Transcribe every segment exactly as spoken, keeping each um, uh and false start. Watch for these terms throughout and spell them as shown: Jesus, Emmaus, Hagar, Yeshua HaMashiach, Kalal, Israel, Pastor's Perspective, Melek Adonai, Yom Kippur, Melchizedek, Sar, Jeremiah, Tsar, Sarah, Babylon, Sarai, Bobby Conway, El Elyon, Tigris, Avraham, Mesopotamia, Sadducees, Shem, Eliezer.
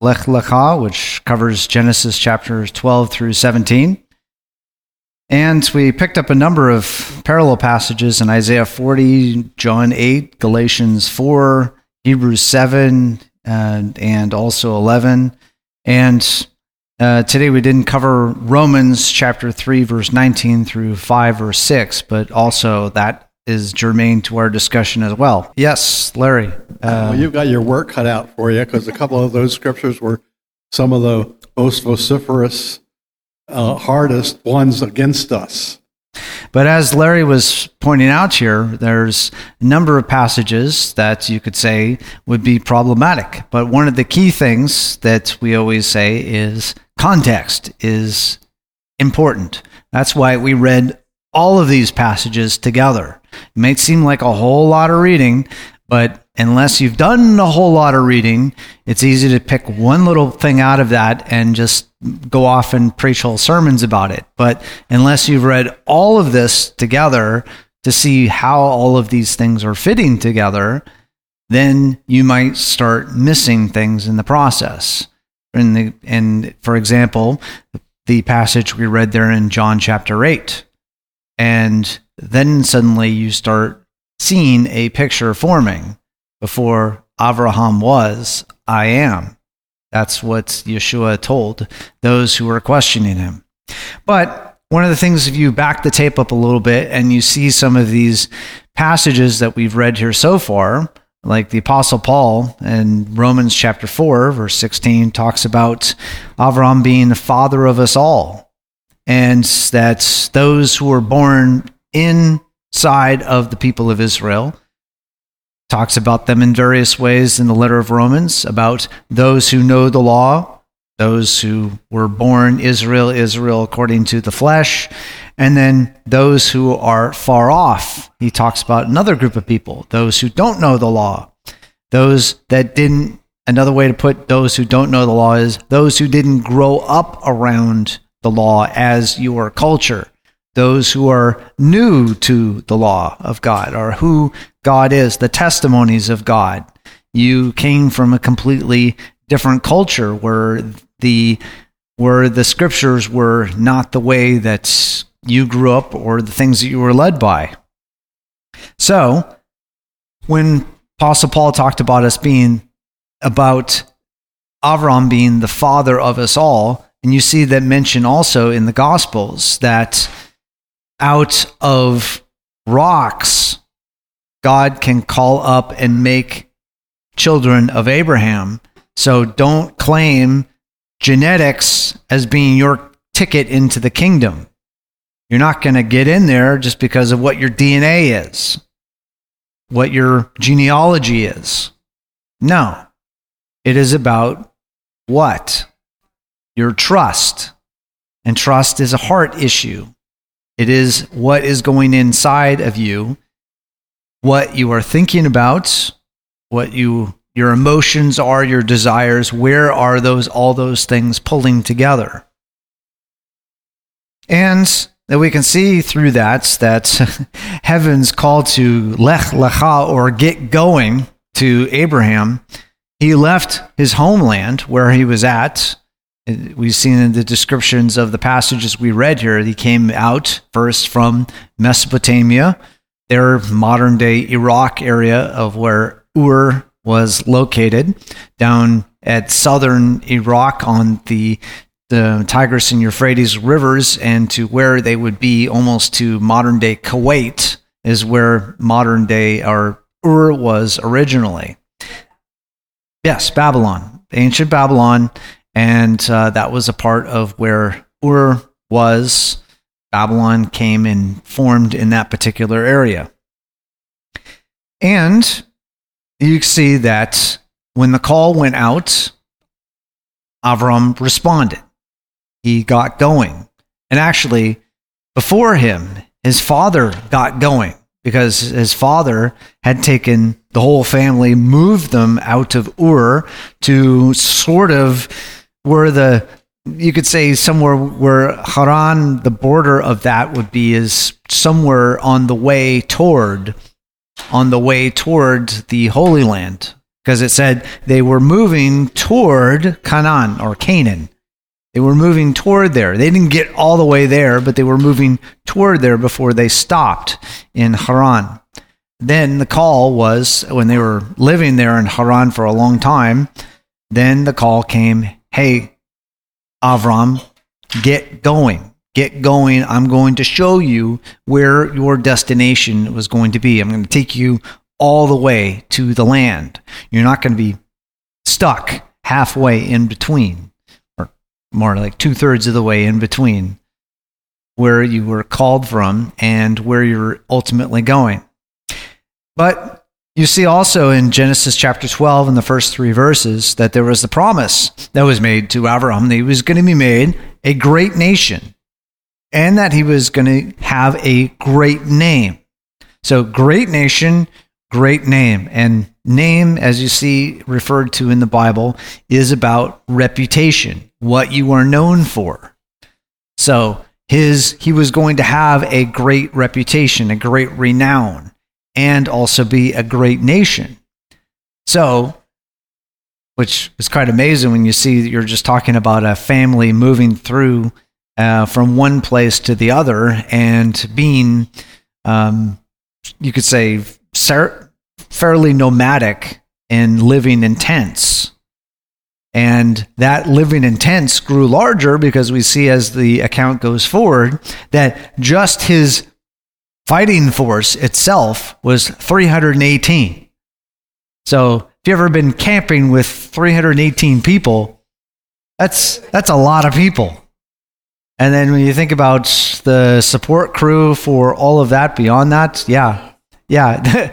Lech Lecha, which covers Genesis chapters twelve through seventeen. And we picked up a number of parallel passages in Isaiah forty, John eight, Galatians four, Hebrews seven, and, and also eleven. And uh, today we didn't cover Romans chapter three, verse nineteen through five or six, but also that is germane to our discussion as well. Yes, Larry. Uh, well, you've got your work cut out for you, because a couple of those scriptures were some of the most vociferous, uh, hardest ones against us. But as Larry was pointing out here, there's a number of passages that you could say would be problematic. But one of the key things that we always say is context is important. That's why we read all of these passages together. It may seem like a whole lot of reading, but unless you've done a whole lot of reading, it's easy to pick one little thing out of that and just go off and preach whole sermons about it. But unless you've read all of this together to see how all of these things are fitting together, then you might start missing things in the process. In the, and for example, the passage we read there in John chapter eight, and then suddenly you start seeing a picture forming. Before Avraham was, I am. That's what Yeshua told those who were questioning him. But one of the things, if you back the tape up a little bit and you see some of these passages that we've read here so far, like the Apostle Paul in Romans chapter four, verse sixteen, talks about Avraham being the father of us all, and that those who were born inside of the people of Israel, talks about them in various ways in the letter of Romans, about those who know the law, those who were born Israel, Israel according to the flesh, and then those who are far off. He talks about another group of people, those who don't know the law, those that didn't, another way to put those who don't know the law is those who didn't grow up around the law as your culture. Those who are new to the law of God, or who God is, the testimonies of God. You came from a completely different culture where the where the scriptures were not the way that you grew up or the things that you were led by. So, when Apostle Paul talked about us being, about Avraham being the father of us all, and you see that mention also in the Gospels that out of rocks, God can call up and make children of Abraham. So don't claim genetics as being your ticket into the kingdom. You're not going to get in there just because of what your D N A is, what your genealogy is. No. It is about what? Your trust. And trust is a heart issue. It is what is going inside of you, what you are thinking about, what you your emotions are, your desires, where are those all those things pulling together. And that we can see through that, that heaven's call to Lech Lecha, or get going, to Abraham. He left his homeland where he was at. We've seen in the descriptions of the passages we read here, he came out first from Mesopotamia, their modern-day Iraq area of where Ur was located, down at southern Iraq on the, the Tigris and Euphrates rivers, and to where they would be almost to modern-day Kuwait is where modern-day or Ur was originally. Yes, Babylon, ancient Babylon. And uh, that was a part of where Ur was. Babylon came and formed in that particular area. And you see that When the call went out, Avraham responded. He got going. And actually, before him, his father got going because his father had taken the whole family, moved them out of Ur to sort of where the, you could say somewhere where Haran, the border of that would be, is somewhere on the way toward, on the way toward the Holy Land. Because it said they were moving toward Canaan or Canaan. They were moving toward there. They didn't get all the way there, but they were moving toward there before they stopped in Haran. Then the call was, when they were living there in Haran for a long time, then the call came, hey, Avraham, get going. Get going. I'm going to show you where your destination was going to be. I'm going to take you all the way to the land. You're not going to be stuck halfway in between, or more like two-thirds of the way in between where you were called from and where you're ultimately going. But you see also in Genesis chapter twelve in the first three verses that there was the promise that was made to Avraham that he was going to be made a great nation and that he was going to have a great name. So great nation, great name. And name, as you see referred to in the Bible, is about reputation, what you are known for. So his he was going to have a great reputation, a great renown, and also be a great nation. So, which is quite amazing when you see that you're just talking about a family moving through uh, from one place to the other and being, um, you could say, fairly nomadic and living in tents. And that living in tents grew larger because we see as the account goes forward that just his fighting force itself was three hundred eighteen. So if you've ever been camping with three hundred eighteen people, that's that's a lot of people. And then when you think about the support crew for all of that beyond that, yeah. Yeah,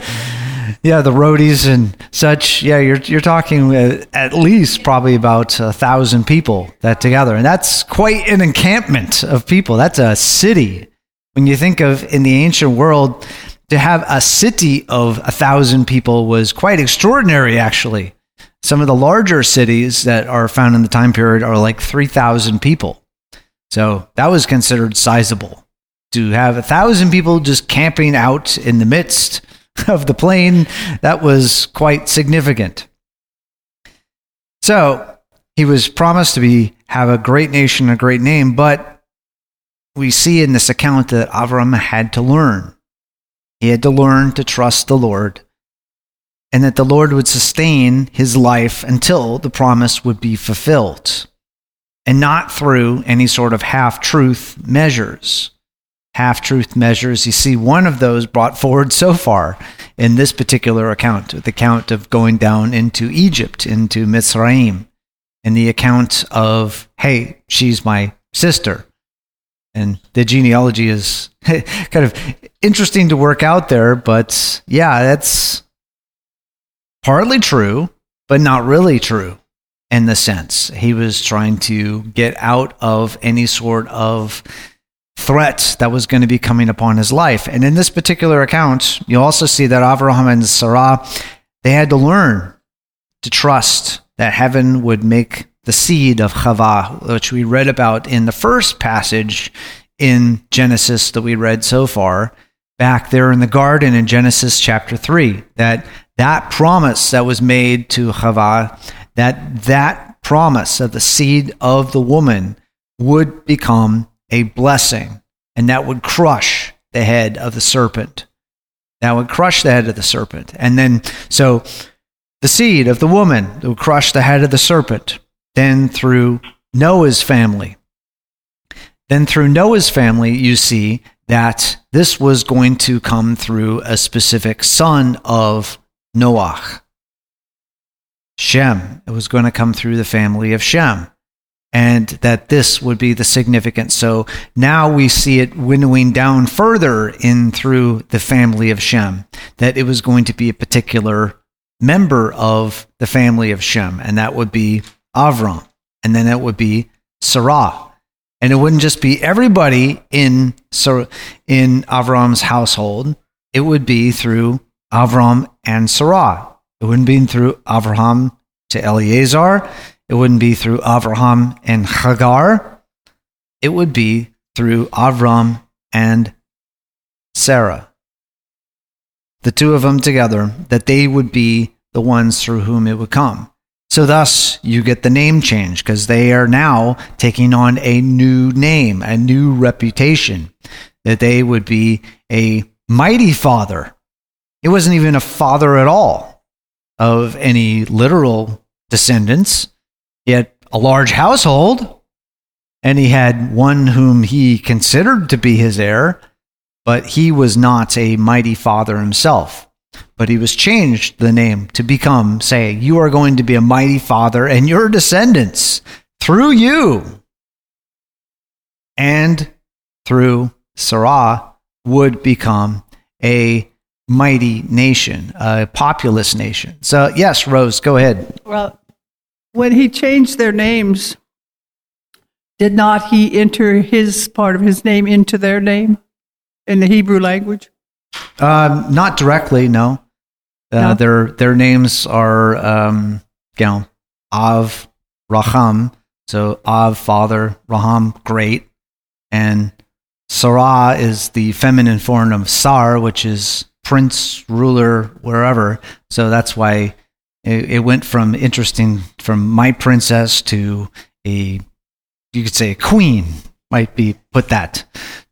yeah, the roadies and such. Yeah, you're you're talking at least probably about a thousand people that together, and that's quite an encampment of people. That's a city. When you think of in the ancient world, to have a city of a thousand people was quite extraordinary. Actually, some of the larger cities that are found in the time period are like three thousand people. So that was considered sizable. To have a thousand people just camping out in the midst of the plain, that was quite significant. So he was promised to be have a great nation, a great name, but we see in this account that Avraham had to learn. He had to learn to trust the Lord and that the Lord would sustain his life until the promise would be fulfilled and not through any sort of half-truth measures. Half-truth measures. You see one of those brought forward so far in this particular account, the account of going down into Egypt, into Mitzrayim, and the account of, hey, she's my sister. And the genealogy is kind of interesting to work out there, but yeah, that's partly true, but not really true in the sense. He was trying to get out of any sort of threat that was going to be coming upon his life. And in this particular account, you also see that Avraham and Sarah, they had to learn to trust that heaven would make the seed of Chavah, which we read about in the first passage in Genesis that we read so far, back there in the garden in Genesis chapter three, that that promise that was made to Chavah, that that promise of the seed of the woman would become a blessing, and that would crush the head of the serpent. That would crush the head of the serpent. And then, so the seed of the woman would crush the head of the serpent, then through Noah's family. Then through Noah's family, you see that this was going to come through a specific son of Noah. Shem. It was going to come through the family of Shem. And that this would be the significance. So now we see it winnowing down further in through the family of Shem, that it was going to be a particular member of the family of Shem, and that would be Avraham, and then it would be Sarah. And it wouldn't just be everybody in in Avraham's household. It would be through Avraham and Sarah. It wouldn't be through Avraham to Eliezer. It wouldn't be through Avraham and Hagar. It would be through Avraham and Sarah. The two of them together, that they would be the ones through whom it would come. So thus, you get the name change, because they are now taking on a new name, a new reputation, that they would be a mighty father. It wasn't even a father at all of any literal descendants, yet a large household, and he had one whom he considered to be his heir, but he was not a mighty father himself. But he was changed the name to become, say, you are going to be a mighty father and your descendants through you and through Sarah would become a mighty nation, a populous nation. So, yes, Rose, go ahead. Well, when he changed their names, did not he enter his part of his name into their name in the Hebrew language? Um, not directly, no. Uh, no. Their their names are, um, you know, Av, Raham, so Av, father, Raham, great, and Sarah is the feminine form of Sar, which is prince, ruler, wherever. So that's why it, it went from interesting, from my princess to a, you could say a queen, might be put that.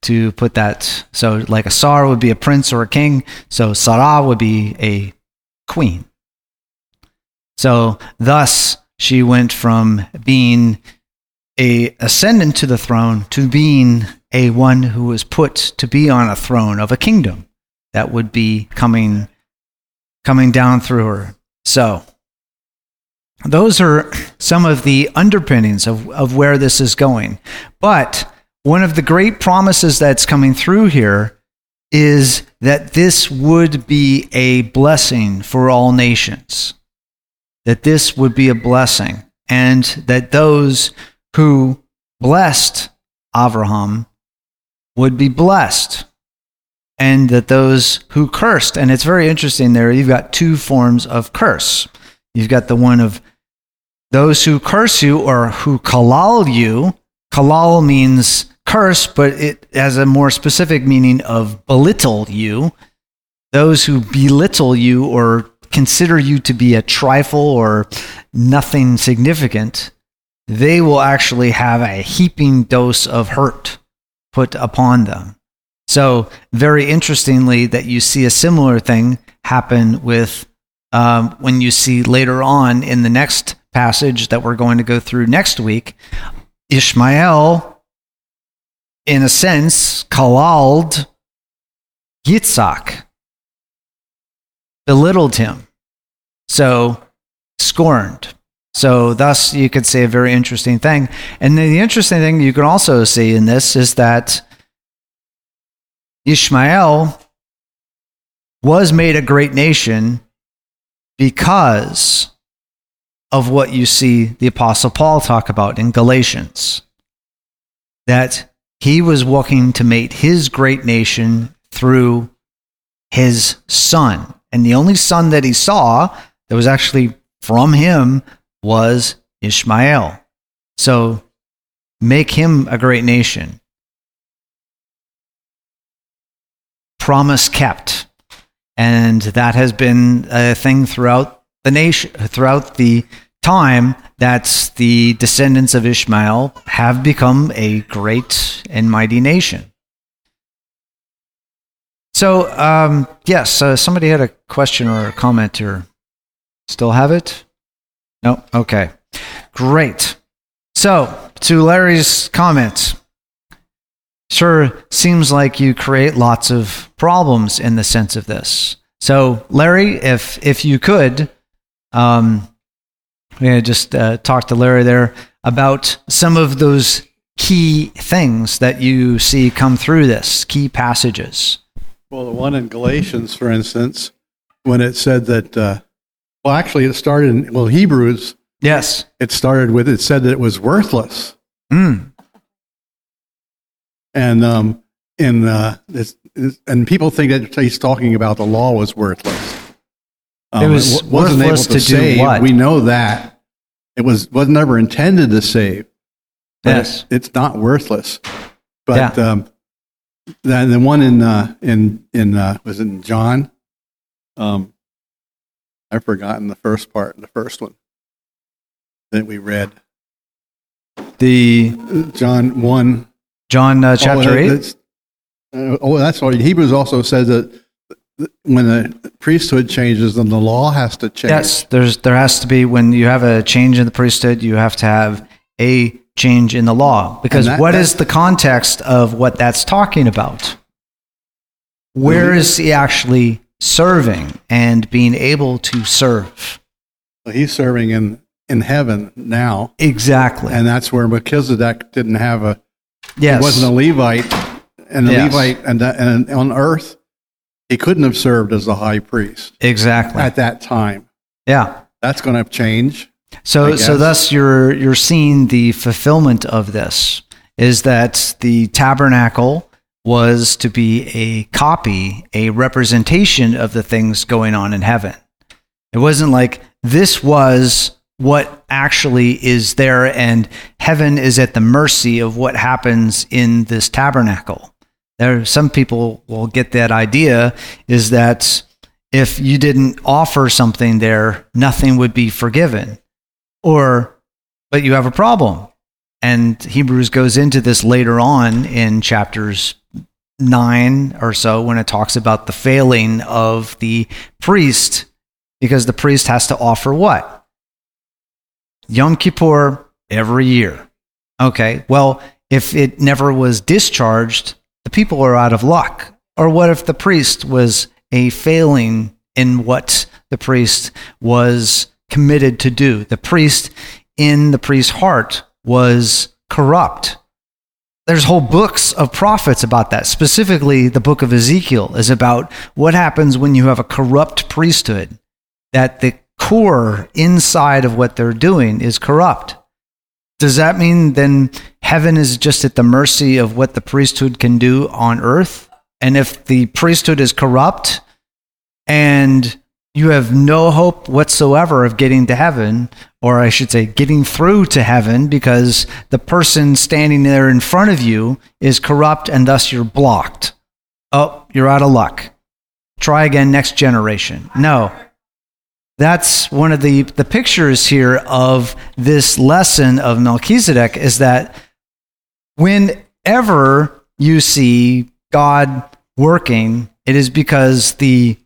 to put that, so like a Tsar would be a prince or a king, so Sarah would be a queen. So thus, she went from being a ascendant to the throne to being a one who was put to be on a throne of a kingdom that would be coming, coming down through her. So those are some of the underpinnings of, of where this is going. But one of the great promises that's coming through here is that this would be a blessing for all nations, that this would be a blessing, and that those who blessed Avraham would be blessed, and that those who cursed, and it's very interesting there, you've got two forms of curse. You've got the one of those who curse you or who kalal you. Kalal means curse, but it has a more specific meaning of belittle you. Those who belittle you or consider you to be a trifle or nothing significant, they will actually have a heaping dose of hurt put upon them. So, very interestingly, that you see a similar thing happen with um, when you see later on in the next passage that we're going to go through next week, Ishmael, in a sense, kalaled Yitzhak, belittled him, so scorned. So thus, you could say a very interesting thing. And then the interesting thing you can also see in this is that Ishmael was made a great nation because of what you see the Apostle Paul talk about in Galatians, that he was working to make his great nation through his son. And the only son that he saw that was actually from him was Ishmael. So make him a great nation. Promise kept. And that has been a thing throughout the nation, throughout the time, that the descendants of Ishmael have become a great and mighty nation. So, um, yes, uh, somebody had a question or a comment here. Still have it? No? Okay. Great. So, to Larry's comment, sure seems like you create lots of problems in the sense of this. So, Larry, if if you could, Um, I'm going to just uh, talk to Larry there about some of those key things that you see come through this, key passages. Well, the one in Galatians, for instance, when it said that uh, Well, actually, it started in, well, Hebrews. Yes. It started with, it said that it was worthless. Mm. And um, in uh, this, and people think that he's talking about the law was worthless. Um, it was it wasn't worthless able to, to save. Do what? We know that. It was, was never intended to save. But yes. It's, it's not worthless. But yeah. um, the, the one in, uh, in, in uh, was it in John? Um, I've forgotten the first part, the first one that we read. The John one. John uh, chapter oh, eight? That's, uh, oh, that's why Hebrews also says that when the priesthood changes, then the law has to change. Yes, there's there has to be, when you have a change in the priesthood, you have to have a change in the law. Because that, what that, is the context of what that's talking about? Where mm-hmm. is he actually serving and being able to serve? Well, he's serving in, in heaven now. Exactly. And that's where Melchizedek didn't have a, yes. He wasn't a Levite, and a yes. Levite, and, and on earth, he couldn't have served as the high priest. Exactly. At that time. Yeah. That's going to change. So, so thus you're you're seeing the fulfillment of this, is that the tabernacle was to be a copy, a representation of the things going on in heaven. It wasn't like this was what actually is there, and heaven is at the mercy of what happens in this tabernacle. There, some people will get that idea, is that if you didn't offer something there, nothing would be forgiven. Or, but you have a problem. And Hebrews goes into this later on in chapters nine or so, when it talks about the failing of the priest, because the priest has to offer what? Yom Kippur every year. Okay, well, if it never was discharged, the people are out of luck. Or what if the priest was a failing in what the priest was committed to do? The priest in the priest's heart was corrupt. There's whole books of prophets about that. Specifically, the book of Ezekiel is about what happens when you have a corrupt priesthood, that the core inside of what they're doing is corrupt. Does that mean then heaven is just at the mercy of what the priesthood can do on earth? And if the priesthood is corrupt and you have no hope whatsoever of getting to heaven, or I should say getting through to heaven, because the person standing there in front of you is corrupt and thus you're blocked. Oh, you're out of luck. Try again next generation. No. That's one of the, the pictures here of this lesson of Melchizedek, is that whenever you see God working, it is because the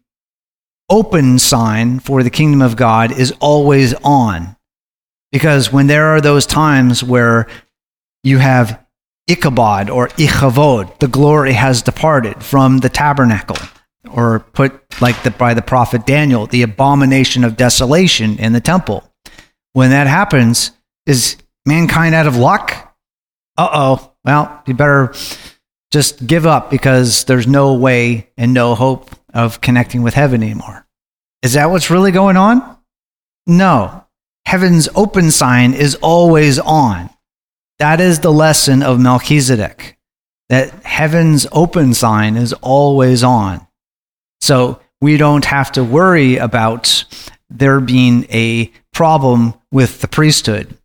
open sign for the kingdom of God is always on. Because when there are those times where you have Ichabod or Ichabod, the glory has departed from the tabernacle. Or put like the, by the prophet Daniel, the abomination of desolation in the temple. When that happens, is mankind out of luck? Uh-oh, well, you better just give up, because there's no way and no hope of connecting with heaven anymore. Is that what's really going on? No. Heaven's open sign is always on. That is the lesson of Melchizedek, that heaven's open sign is always on. So we don't have to worry about there being a problem with the priesthood.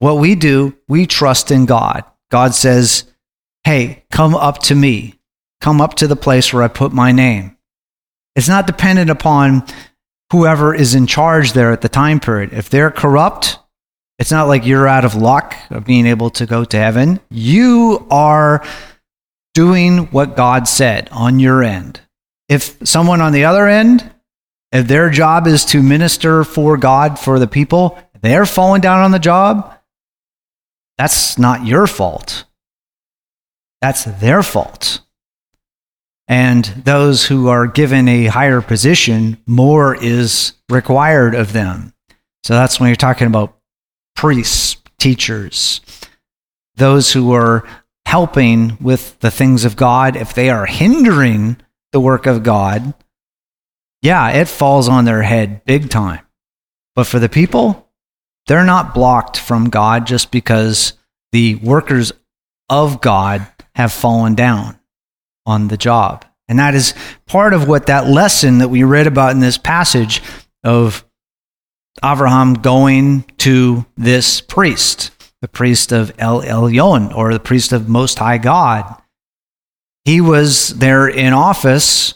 What we do, we trust in God. God says, hey, come up to me. Come up to the place where I put my name. It's not dependent upon whoever is in charge there at the time period. If they're corrupt, it's not like you're out of luck of being able to go to heaven. You are doing what God said on your end. If someone on the other end, if their job is to minister for God, for the people, they're falling down on the job, that's not your fault. That's their fault. And those who are given a higher position, more is required of them. So that's when you're talking about priests, teachers, those who are helping with the things of God. If they are hindering the work of God, yeah, it falls on their head big time. But for the people, they're not blocked from God just because the workers of God have fallen down on the job. And that is part of what that lesson that we read about in this passage of Avraham going to this priest, the priest of El Elyon, or the priest of Most High God. He was there in office,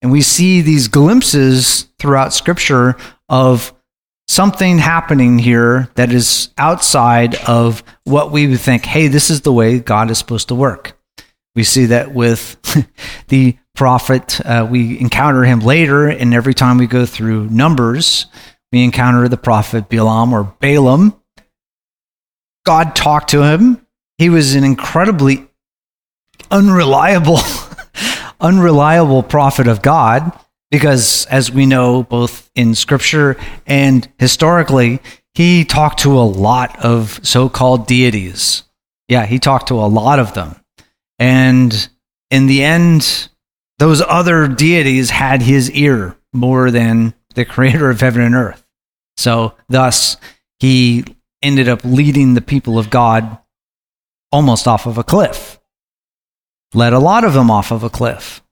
and we see these glimpses throughout Scripture of something happening here that is outside of what we would think, hey, this is the way God is supposed to work. We see that with the prophet. Uh, we encounter him later, and every time we go through Numbers, we encounter the prophet Balaam or Balaam. God talked to him. He was an incredibly unreliable, unreliable prophet of God because, as we know, both in Scripture and historically, he talked to a lot of so-called deities. Yeah, he talked to a lot of them. And in the end, those other deities had his ear more than the creator of heaven and earth. So thus, he ended up leading the people of God almost off of a cliff. Led a lot of them off of a cliff.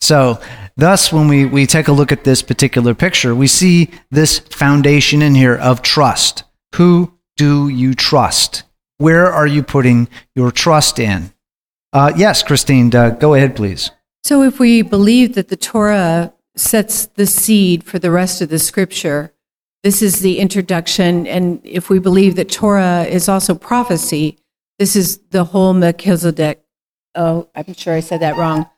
So thus, when we, we take a look at this particular picture, we see this foundation in here of trust. Who do you trust? Where are you putting your trust in? Uh, yes, Christine, uh, go ahead, please. So if we believe that the Torah sets the seed for the rest of the Scripture, this is the introduction, and if we believe that Torah is also prophecy, this is the whole Melchizedek. Oh, I'm sure I said that wrong.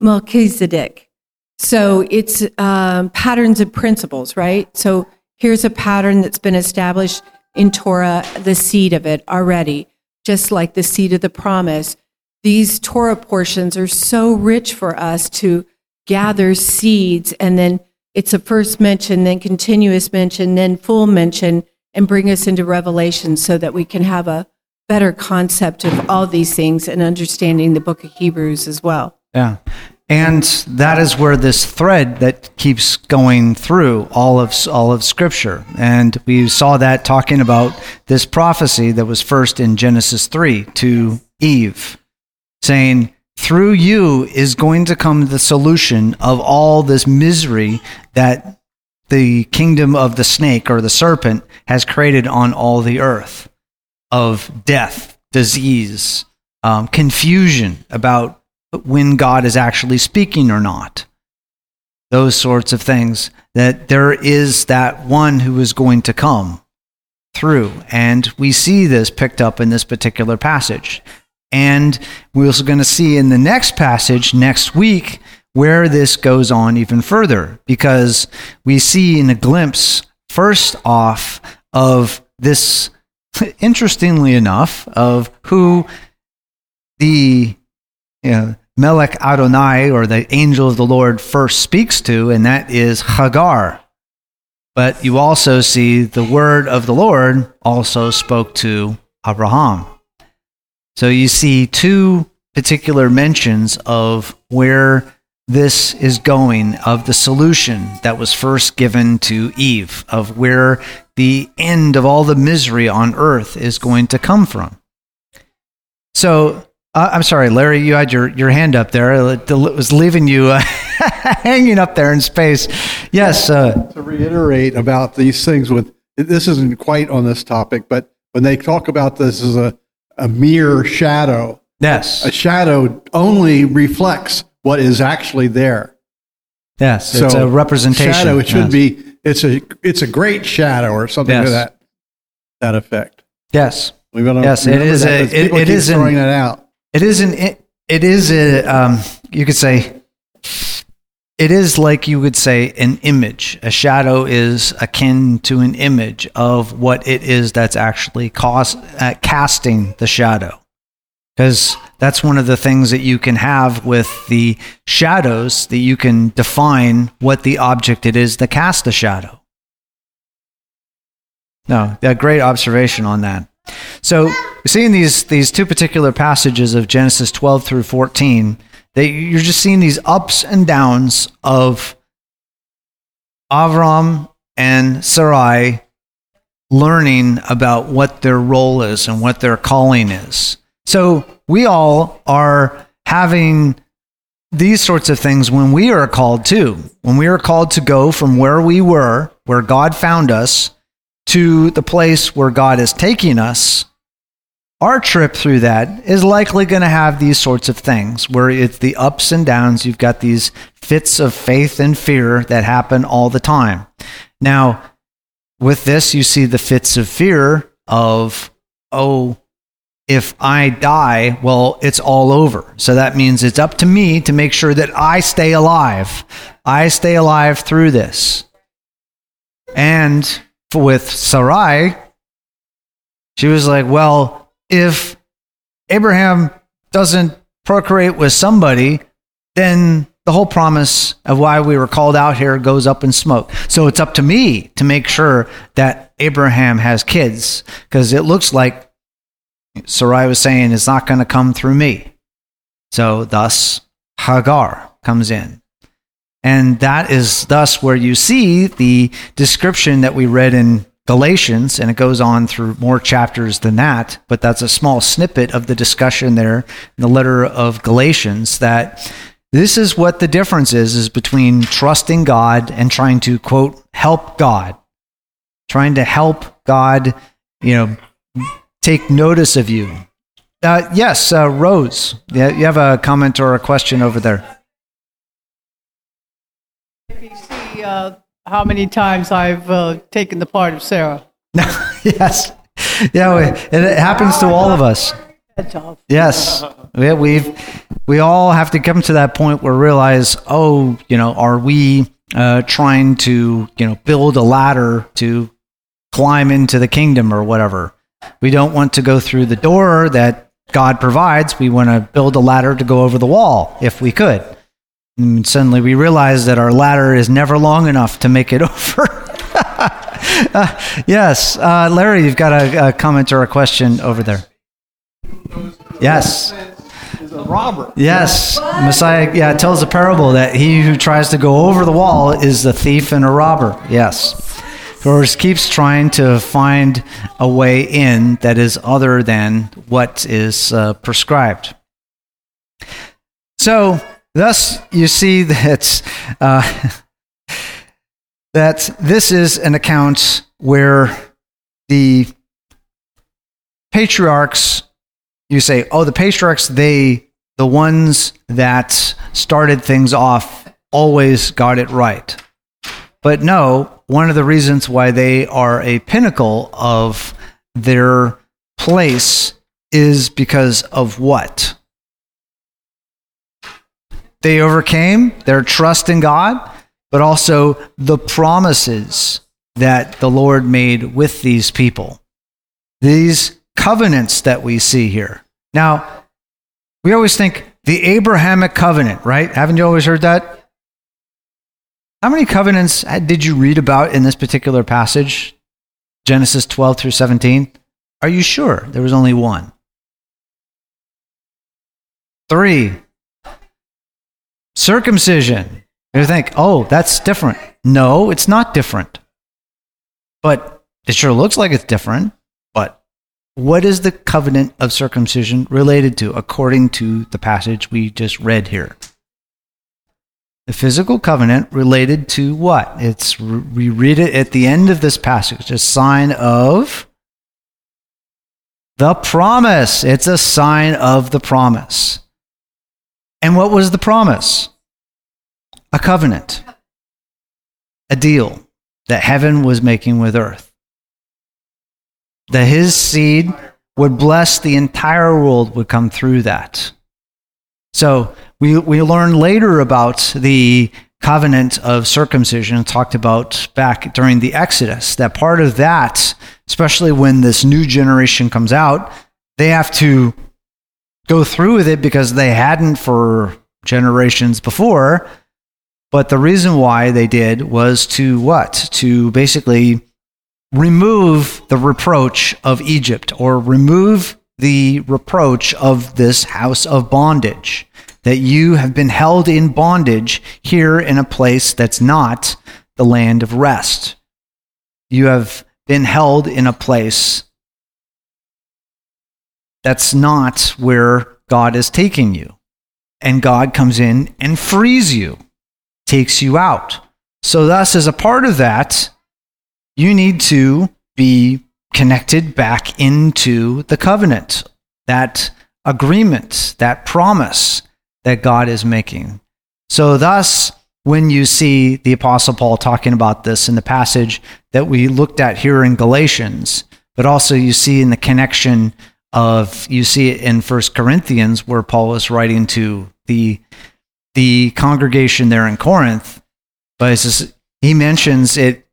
Melchizedek. So it's um, patterns and principles, right? So here's a pattern that's been established in Torah, the seed of it already, just like the seed of the promise. These Torah portions are so rich for us to gather seeds, and then it's a first mention, then continuous mention, then full mention, and bring us into Revelation so that we can have a better concept of all these things and understanding the book of Hebrews as well. Yeah, and that is where this thread that keeps going through all of all of Scripture, and we saw that talking about this prophecy that was first in Genesis three to Eve, saying, through you is going to come the solution of all this misery that the kingdom of the snake or the serpent has created on all the earth, of death, disease, um, confusion about when God is actually speaking or not. Those sorts of things, that there is that one who is going to come through. And we see this picked up in this particular passage. And we're also going to see in the next passage next week where this goes on even further, because we see in a glimpse, first off, of this, interestingly enough, of who the you know, Melek Adonai, or the angel of the Lord, first speaks to, and that is Hagar. But you also see the word of the Lord also spoke to Avraham. So you see two particular mentions of where this is going, of the solution that was first given to Eve, of where the end of all the misery on earth is going to come from. So, uh, I'm sorry, Larry, you had your, your hand up there. It was leaving you uh, hanging up there in space. Yes. Uh, to reiterate about these things, with this isn't quite on this topic, but when they talk about this as a a mere shadow. Yes. A shadow only reflects what is actually there. Yes, so it's a representation. Shadow, it should yes. be, it's a it's a great shadow or something yes. to that that effect. Yes. We've got to yes, it is that, a, it, it is throwing that out. It is an it, it is a um, you could say it is like you would say an image. A shadow is akin to an image of what it is that's actually cause, uh, casting the shadow. Because that's one of the things that you can have with the shadows, that you can define what the object it is that casts the shadow. No, a great observation on that. So, seeing these, these two particular passages of Genesis twelve through fourteen, They, you're just seeing these ups and downs of Avraham and Sarai learning about what their role is and what their calling is. So we all are having these sorts of things when we are called to. When we are called to go from where we were, where God found us, to the place where God is taking us, our trip through that is likely going to have these sorts of things where it's the ups and downs. You've got these fits of faith and fear that happen all the time. Now, with this, you see the fits of fear of, oh, if I die, well, it's all over. So that means it's up to me to make sure that I stay alive. I stay alive through this. And with Sarai, she was like, well, if Abraham doesn't procreate with somebody, then the whole promise of why we were called out here goes up in smoke. So it's up to me to make sure that Abraham has kids, because it looks like Sarai was saying it's not going to come through me. So thus Hagar comes in. And that is thus where you see the description that we read in Galatians, and it goes on through more chapters than that, but that's a small snippet of the discussion there in the letter of Galatians, that this is what the difference is, is between trusting God and trying to, quote, help God, trying to help God, you know, take notice of you. Uh, yes, uh, Rose, yeah, you have a comment or a question over there. If you see uh, how many times I've uh, taken the part of Sarah. Yes. Yeah, it, it happens to all of us. Yes. Yeah, we've, we all have to come to that point where we realize, oh, you know, are we uh, trying to, you know, build a ladder to climb into the kingdom or whatever? We don't want to go through the door that God provides. We want to build a ladder to go over the wall if we could. And suddenly we realize that our ladder is never long enough to make it over. uh, yes, uh, Larry, you've got a, a comment or a question over there. Yes. Is a robber. Yes. Messiah, yeah, tells a parable that he who tries to go over the wall is a thief and a robber. Yes. Or keeps trying to find a way in that is other than what is uh, prescribed. So, thus, you see that, uh, that this is an account where the patriarchs, you say, oh, the patriarchs, they, the ones that started things off, always got it right. But no, one of the reasons why they are a pinnacle of their place is because of what? They overcame their trust in God, but also the promises that the Lord made with these people. These covenants that we see here. Now, we always think the Abrahamic covenant, right? Haven't you always heard that? How many covenants did you read about in this particular passage, Genesis twelve through seventeen? Are you sure there was only one? Three. Circumcision. You think, oh, that's different. No, it's not different. But it sure looks like it's different. But what is the covenant of circumcision related to, according to the passage we just read here? The physical covenant related to what? It's, we read it at the end of this passage, a sign of the promise. It's a sign of the promise. And what was the promise? A covenant, a deal that heaven was making with earth. That his seed would bless the entire world would come through that. So we we learn later about the covenant of circumcision, talked about back during the Exodus, that part of that, especially when this new generation comes out, they have to go through with it because they hadn't for generations before. But the reason why they did was to what? To basically remove the reproach of Egypt, or remove the reproach of this house of bondage. that you have been held in bondage here in a place that's not the land of rest. You have been held in a place that's not where God is taking you. And God comes in and frees you, takes you out. So thus, as a part of that, you need to be connected back into the covenant, that agreement, that promise that God is making. So thus, when you see the Apostle Paul talking about this in the passage that we looked at here in Galatians, but also you see in the connection of, you see it in First Corinthians, where Paul is writing to the the congregation there in Corinth, but it's just, he mentions it,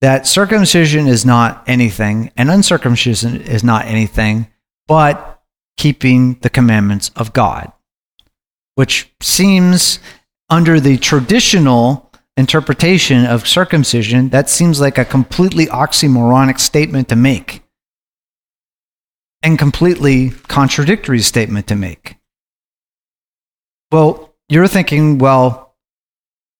that circumcision is not anything, and uncircumcision is not anything, but keeping the commandments of God, which seems, under the traditional interpretation of circumcision, that seems like a completely oxymoronic statement to make and completely contradictory statement to make. Well, you're thinking, well,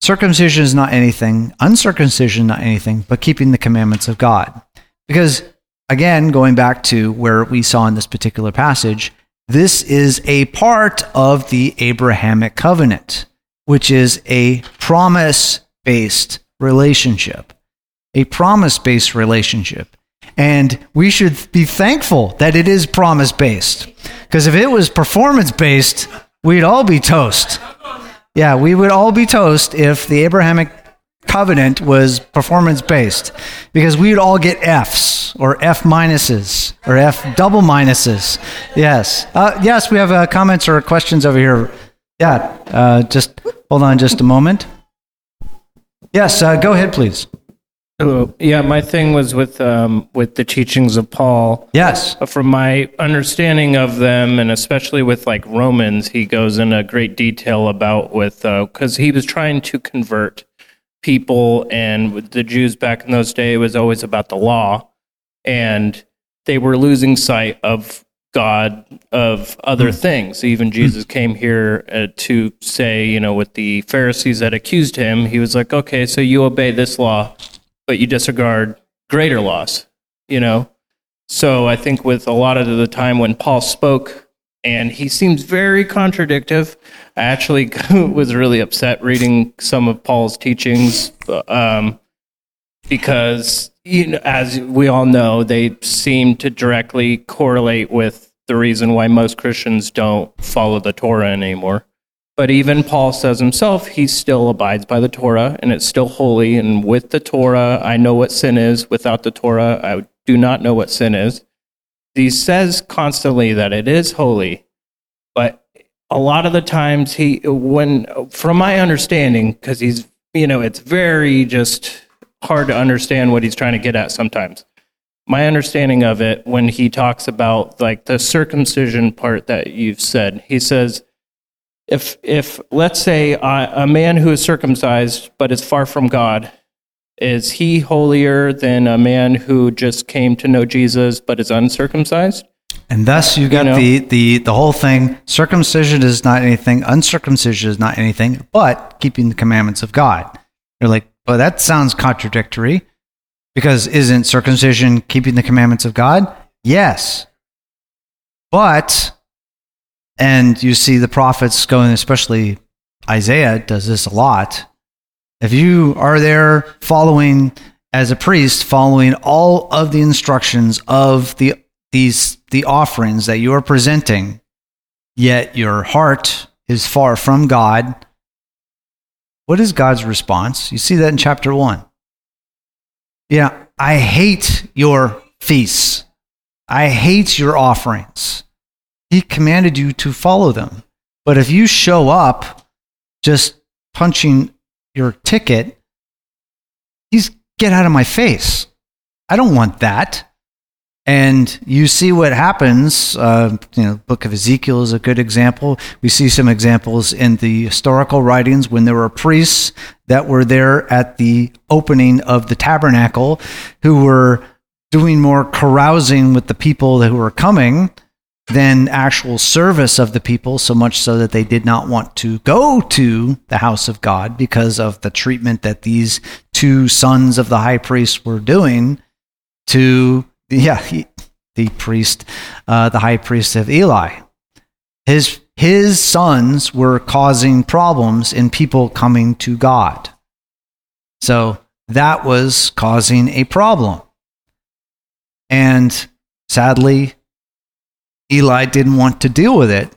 circumcision is not anything, uncircumcision is not anything, but keeping the commandments of God. Because, again, going back to where we saw in this particular passage, this is a part of the Abrahamic covenant, which is a promise-based relationship, a promise-based relationship. And we should be thankful that it is promise-based, because if it was performance-based, we'd all be toast. Yeah, we would all be toast if the Abrahamic covenant was performance-based, because we would all get Fs or F minuses or F double minuses. Yes. Uh, yes, we have uh, comments or questions over here. Yeah, uh, just hold on just a moment. Yes, uh, go ahead, please. Hello. Yeah, my thing was with um, with the teachings of Paul. Yes. From my understanding of them, and especially with like Romans, he goes into great detail about with, because uh, he was trying to convert people, and with the Jews back in those days, it was always about the law, and they were losing sight of God, of other things. Even Jesus came here uh, to say, you know, with the Pharisees that accused him, he was like, okay, so you obey this law, but you disregard greater laws, you know? So I think with a lot of the time when Paul spoke, and he seems very contradictive, I actually was really upset reading some of Paul's teachings, um, because, you know, as we all know, they seem to directly correlate with the reason why most Christians don't follow the Torah anymore. But even Paul says himself, he still abides by the Torah, and it's still holy. And with the Torah, I know what sin is. Without the Torah, I do not know what sin is. He says constantly that it is holy. But a lot of the times, he, when, from my understanding, because he's, you know, it's very just hard to understand what he's trying to get at sometimes. My understanding of it, when he talks about like the circumcision part that you've said, he says, if if let's say a, a man who is circumcised but is far from God, is he holier than a man who just came to know Jesus but is uncircumcised? And thus you got you know, the, the, the whole thing, circumcision is not anything, uncircumcision is not anything, but keeping the commandments of God. You're like, well, that sounds contradictory, because isn't circumcision keeping the commandments of God? Yes. But, and you see the prophets going, especially Isaiah does this a lot. If you are there following, as a priest, following all of the instructions of the these the offerings that you are presenting, yet your heart is far from God, what is God's response? You see that in chapter one. Yeah, I hate your feasts. I hate your offerings. He commanded you to follow them. But if you show up just punching your ticket, he's, get out of my face. I don't want that. And you see what happens. Uh, you know, the book of Ezekiel is a good example. We see some examples in the historical writings when there were priests that were there at the opening of the tabernacle who were doing more carousing with the people who were coming than actual service of the people, so much so that they did not want to go to the house of God because of the treatment that these two sons of the high priest were doing to, yeah, he, the priest, uh, the high priest of Eli. His, his sons were causing problems in people coming to God. So that was causing a problem. And sadly, Eli didn't want to deal with it.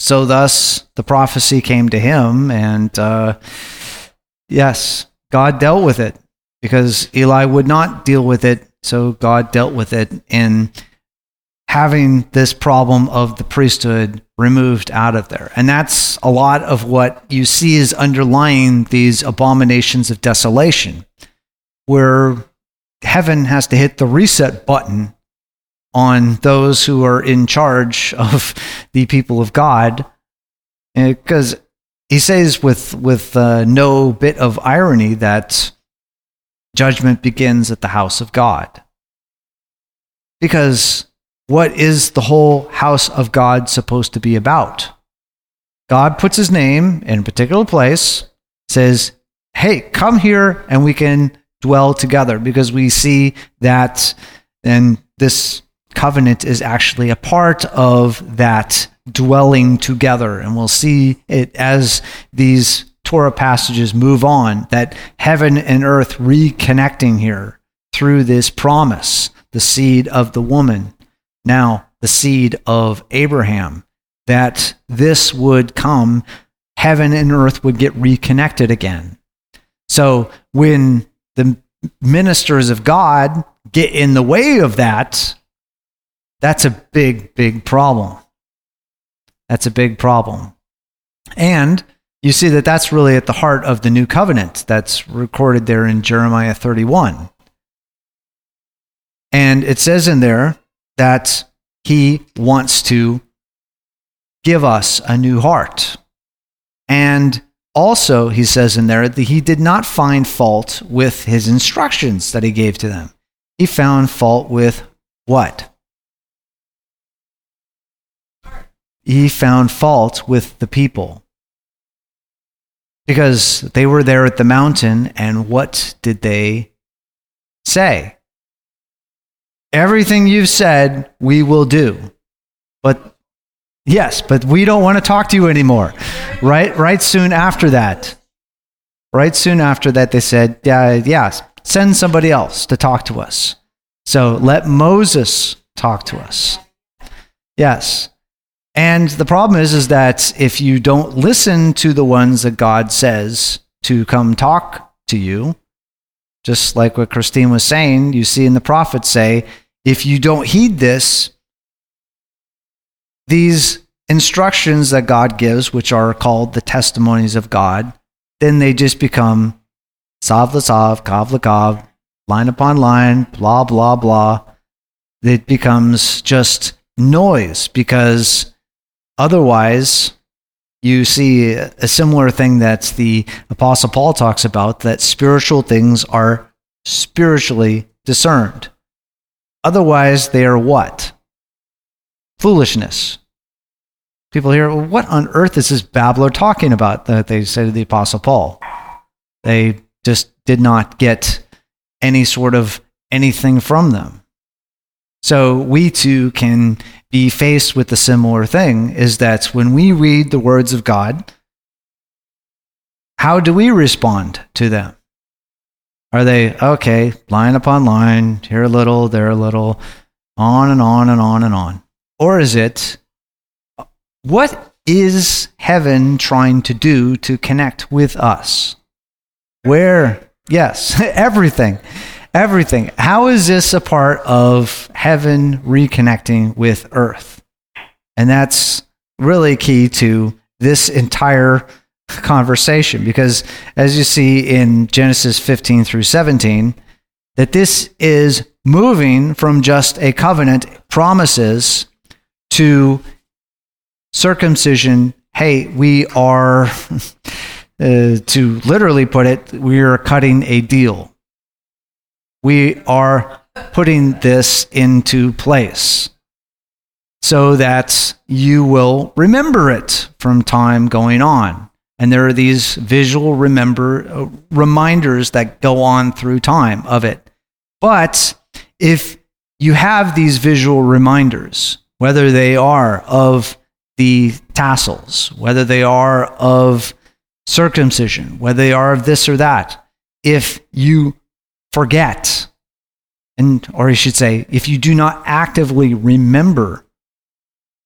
So thus, the prophecy came to him, and uh, yes, God dealt with it because Eli would not deal with it. So God dealt with it in having this problem of the priesthood removed out of there. And that's a lot of what you see is underlying these abominations of desolation, where heaven has to hit the reset button on those who are in charge of the people of God, because he says with with uh, no bit of irony that judgment begins at the house of God. Because what is the whole house of God supposed to be about? God puts his name in a particular place, says, hey, come here and we can dwell together, because we see that, and this covenant is actually a part of that dwelling together. And we'll see it as these Torah passages move on, that heaven and earth reconnecting here through this promise, the seed of the woman, now the seed of Abraham, that this would come, heaven and earth would get reconnected again. So when the ministers of God get in the way of that, that's a big, big problem. That's a big problem. And you see that that's really at the heart of the new covenant that's recorded there in Jeremiah thirty-one. And it says in there that he wants to give us a new heart. And also, he says in there that he did not find fault with his instructions that he gave to them. He found fault with what? He found fault with the people because they were there at the mountain, and what did they say? Everything you've said, we will do. But yes, but we don't want to talk to you anymore. Right? Right soon after that. Right soon after that, they said, uh, yes, send somebody else to talk to us. So let Moses talk to us. Yes. And the problem is, is that if you don't listen to the ones that God says to come talk to you, just like what Christine was saying, you see in the prophets say, if you don't heed this, these instructions that God gives, which are called the testimonies of God, then they just become sav la sav, kav la kav, line upon line, blah, blah, blah. It becomes just noise, because otherwise, you see a similar thing that the Apostle Paul talks about, that spiritual things are spiritually discerned. Otherwise, they are what? Foolishness. People hear, well, what on earth is this babbler talking about, that they say to the Apostle Paul? They just did not get any sort of anything from them. So we too can be faced with a similar thing, is that when we read the words of God, how do we respond to them? Are they, okay, line upon line, here a little, there a little, on and on and on and on? Or is it, what is heaven trying to do to connect with us? Where, yes, everything. Everything. How is this a part of heaven reconnecting with earth? And that's really key to this entire conversation, because as you see in Genesis fifteen through seventeen, that this is moving from just a covenant promises to circumcision. Hey, we are, uh, to literally put it, we are cutting a deal. We are putting this into place. so that you will remember it from time going on. And there are these visual remember uh, reminders that go on through time of it. But if you have these visual reminders, whether they are of the tassels, whether they are of circumcision, whether they are of this or that, if you forget, and or you should say, if you do not actively remember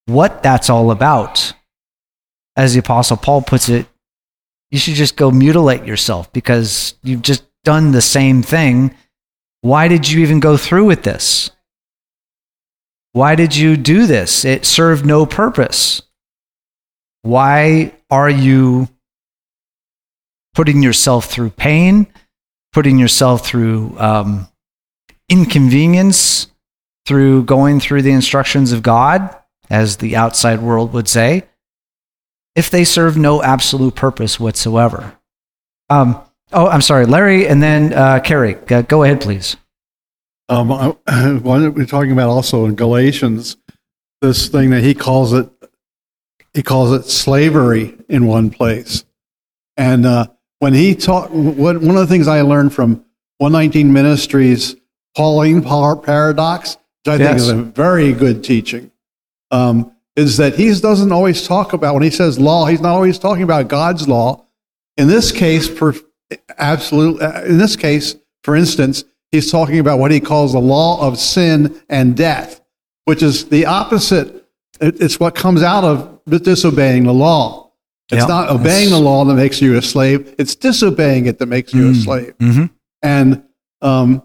what that's all about, as the Apostle Paul puts it, you should just go mutilate yourself because you've just done the same thing. Why did you even go through with this? Why did you do this? It served no purpose. Why are you putting yourself through pain, putting yourself through um, inconvenience, through going through the instructions of God, as the outside world would say, if they serve no absolute purpose whatsoever? Um, oh, I'm sorry, Larry, and then uh, Carrie. Uh, go ahead, please. Um, I, we're talking about also in Galatians, this thing that he calls it, he calls it slavery in one place. And uh, when he taught, one of the things I learned from one nineteen Ministries, Pauline Paradox, which I yes. think is a very good teaching, um, is that he doesn't always talk about, when he says law, he's not always talking about God's law. In this case, per, absolute, in this case, for instance, he's talking about what he calls the law of sin and death, which is the opposite. It's what comes out of disobeying the law. It's yep, not obeying the law that makes you a slave. It's disobeying it that makes you mm, a slave. Mm-hmm. And um,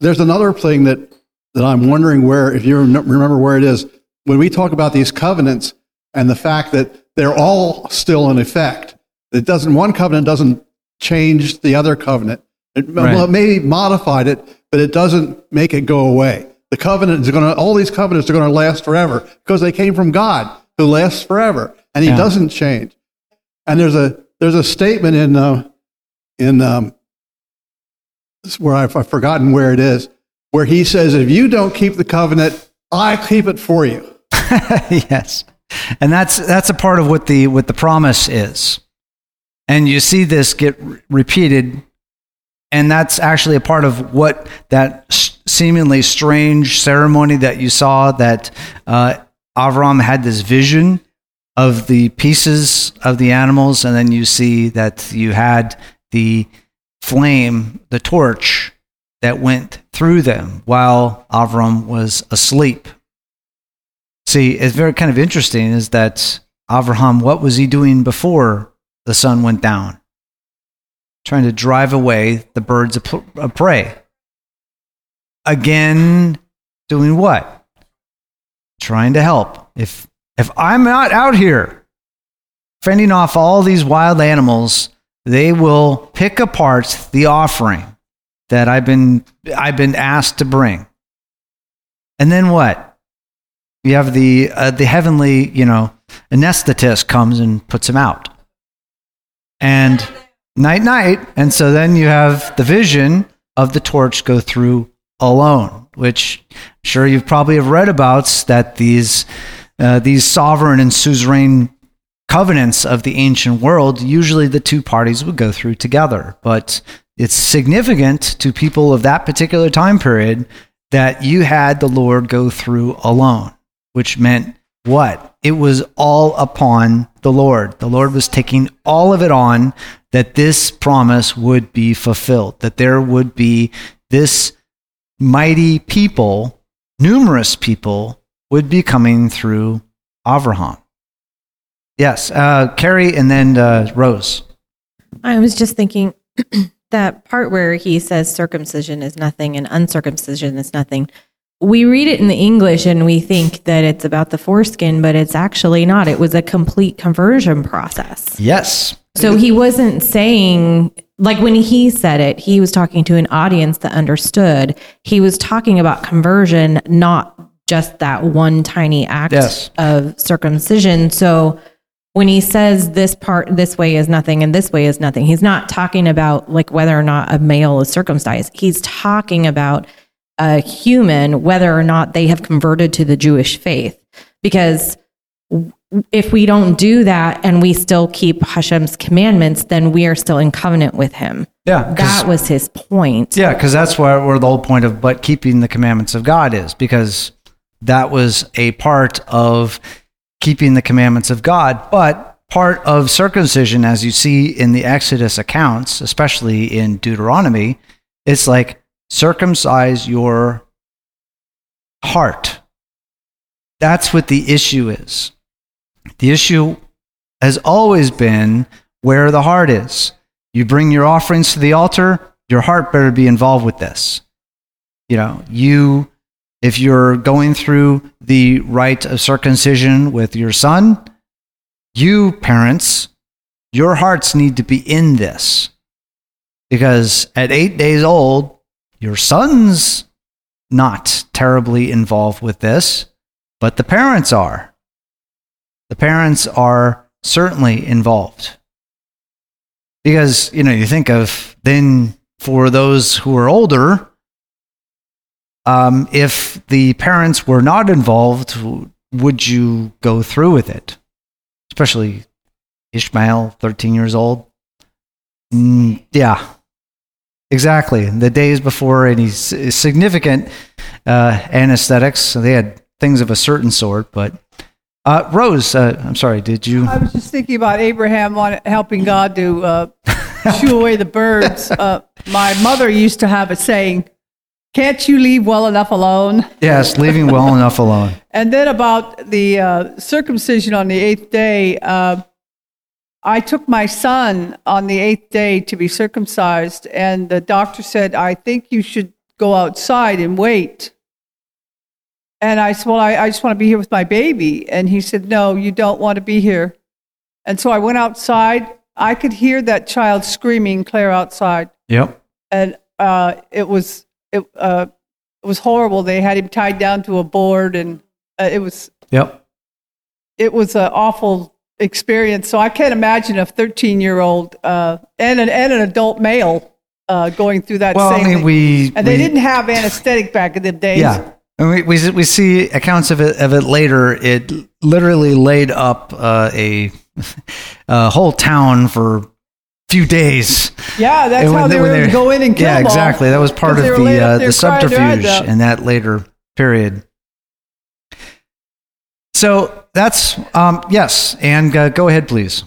there's another thing that, that I'm wondering where, if you remember where it is, when we talk about these covenants and the fact that they're all still in effect, it doesn't, one covenant doesn't change the other covenant. It, right. Well, it may modified it, but it doesn't make it go away. The covenant is going to, all these covenants are going to last forever because they came from God who lasts forever, and He yeah. doesn't change. And there's a there's a statement in uh, in um, where I've, I've forgotten where it is, where he says, "If you don't keep the covenant, I keep it for you." Yes, and that's that's a part of what the what the promise is, and you see this get re- repeated, and that's actually a part of what that s- seemingly strange ceremony that you saw that uh, Avraham had this vision of the pieces of the animals, and then you see that you had the flame, the torch, that went through them while Avram was asleep. See, it's very kind of interesting is that Avraham, what was he doing before the sun went down? Trying to drive away the birds of prey. Again, doing what? Trying to help. If If I'm not out here fending off all these wild animals, they will pick apart the offering that I've been I've been asked to bring. And then what? You have the uh, the heavenly, you know, anesthetist comes and puts him out. And night night, and so then you have the vision of the torch go through alone, which I'm sure you probably have read about, that these Uh, these sovereign and suzerain covenants of the ancient world, usually the two parties would go through together. But it's significant to people of that particular time period that you had the Lord go through alone, which meant what? It was all upon the Lord. The Lord was taking all of it on, that this promise would be fulfilled, that there would be this mighty people, numerous people, would be coming through Avraham. Yes, uh, Carrie and then uh, Rose. I was just thinking that part where he says circumcision is nothing and uncircumcision is nothing. We read it in the English and we think that it's about the foreskin, but it's actually not. It was a complete conversion process. Yes. So he wasn't saying, like when he said it, he was talking to an audience that understood. He was talking about conversion, not just that one tiny act yes. of circumcision. So when he says this part, this way is nothing and this way is nothing, he's not talking about like whether or not a male is circumcised. He's talking about a human, whether or not they have converted to the Jewish faith. Because if we don't do that and we still keep Hashem's commandments, then we are still in covenant with him. Yeah. That was his point. Yeah, because that's where, where the whole point of but keeping the commandments of God is, because that was a part of keeping the commandments of God. But part of circumcision, as you see in the Exodus accounts, especially in Deuteronomy, it's like circumcise your heart. That's what the issue is. The issue has always been where the heart is. You bring your offerings to the altar, your heart better be involved with this. You know, you, if you're going through the rite of circumcision with your son, you parents, your hearts need to be in this. Because at eight days old, your son's not terribly involved with this, but the parents are. The parents are certainly involved. Because, you know, you think of then for those who are older, um, if the parents were not involved, would you go through with it? Especially Ishmael, thirteen years old. Mm, yeah, exactly. The days before any significant uh, anesthetics, so they had things of a certain sort, but... Uh, Rose, uh, I'm sorry, did you? I was just thinking about Abraham on helping God to uh, shoo away the birds. Uh, my mother used to have a saying, can't you leave well enough alone? Yes, leaving well enough alone. And then about the uh, circumcision on the eighth day, uh, I took my son on the eighth day to be circumcised, and the doctor said, I think you should go outside and wait. And I said, well, I, I just want to be here with my baby. And he said, no, you don't want to be here. And so I went outside. I could hear that child screaming, Claire, outside. Yep. And uh, it was it, uh, it was horrible. They had him tied down to a board, and uh, it was yep. It was an awful experience. So I can't imagine a thirteen-year-old uh, and an and an adult male uh, going through that. Well, same I mean, thing. we and we, they didn't have anesthetic back in the days. Yeah. And we, we we see accounts of it of it later. It literally laid up uh, a, a whole town for a few days. Yeah, that's when, how they were going to go in and kill yeah, them. Yeah, exactly. That was part of the uh, the subterfuge in that later period. So that's um, yes, and uh, go ahead, please.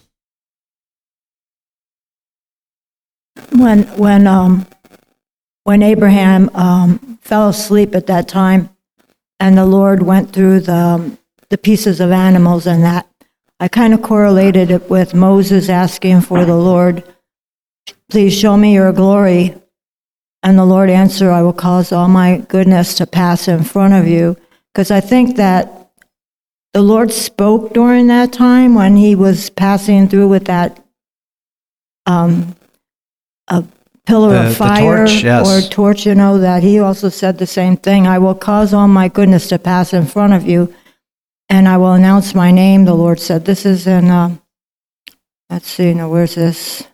When when um when Abraham um, fell asleep at that time. And the Lord went through the um, the pieces of animals and that. I kind of correlated it with Moses asking for the Lord, please show me your glory. And the Lord answered, I will cause all my goodness to pass in front of you. Because I think that the Lord spoke during that time when he was passing through with that um, a pillar the, of fire torch, yes. or torch, you know, that he also said the same thing. I will cause all my goodness to pass in front of you, and I will announce my name, the Lord said. This is in, uh, let's see, now where's this?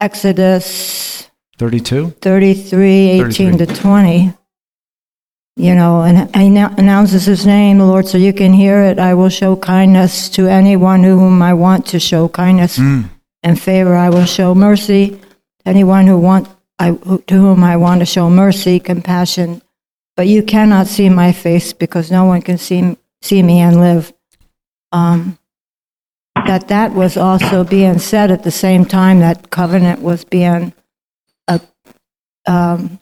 Exodus thirty-two? thirty-three, eighteen thirty-three. To twenty. You know, and he announces his name, the Lord, so you can hear it. I will show kindness to anyone whom I want to show kindness mm. and favor. I will show mercy. Anyone who want, I, to whom I want to show mercy, compassion, but you cannot see my face because no one can see see me and live. Um, that that was also being said at the same time that covenant was being uh, um,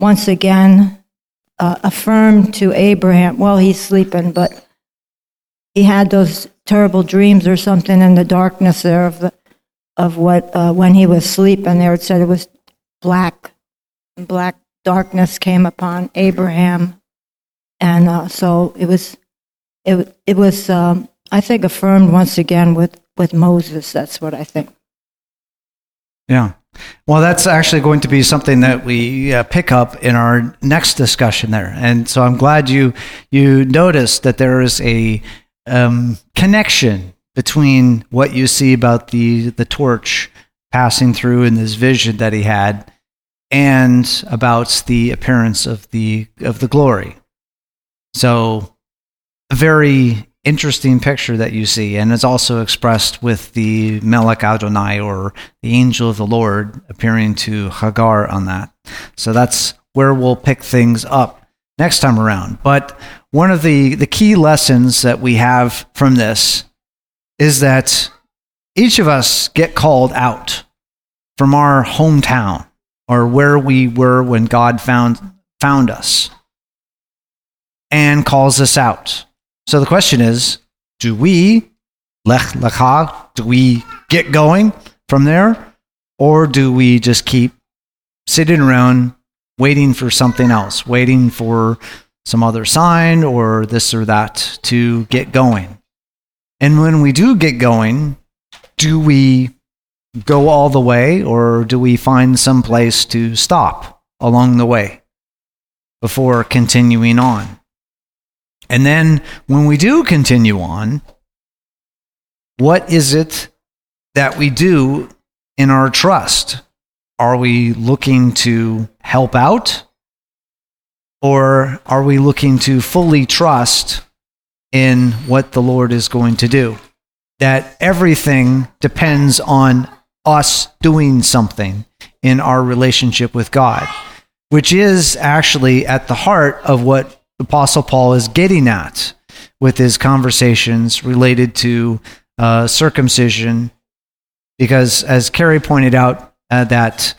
once again uh, affirmed to Abraham. Well, he's sleeping, but he had those terrible dreams or something in the darkness there of the. Of what uh, when he was sleeping there, it said it was black, and black darkness came upon Abraham, and uh, so it was, it it was um, I think affirmed once again with, with Moses. That's what I think. Yeah, well, that's actually going to be something that we uh, pick up in our next discussion there, and so I'm glad you you noticed that there is a um, connection between what you see about the, the torch passing through in this vision that he had and about the appearance of the of the glory. So a very interesting picture that you see, and it's also expressed with the Melek Adonai, or the angel of the Lord, appearing to Hagar on that. So that's where we'll pick things up next time around. But one of the, the key lessons that we have from this is that each of us get called out from our hometown, or where we were when God found found us, and calls us out. So the question is, do we, Lech Lecha, do we get going from there, or do we just keep sitting around waiting for something else, waiting for some other sign or this or that to get going? And when we do get going, do we go all the way, or do we find some place to stop along the way before continuing on? And then when we do continue on, what is it that we do in our trust? Are we looking to help out, or are we looking to fully trust in what the Lord is going to do? That everything depends on us doing something in our relationship with God, which is actually at the heart of what Apostle Paul is getting at with his conversations related to uh, circumcision, because as Carrie pointed out, uh, that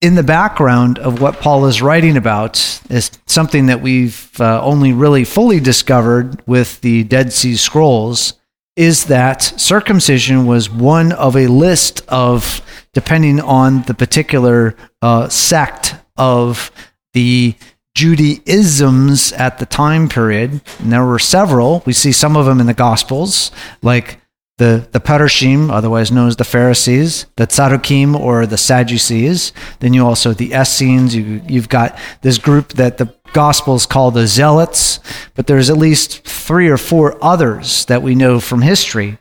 in the background of what Paul is writing about is something that we've uh, only really fully discovered with the Dead Sea Scrolls, is that circumcision was one of a list of, depending on the particular uh, sect of the Judaisms at the time period, and there were several. We see some of them in the Gospels, like the, the Parashim, otherwise known as the Pharisees, the Tzadokim, or the Sadducees. Then you also the Essenes. You, you've got this group that the Gospels call the Zealots, but there's at least three or four others that we know from history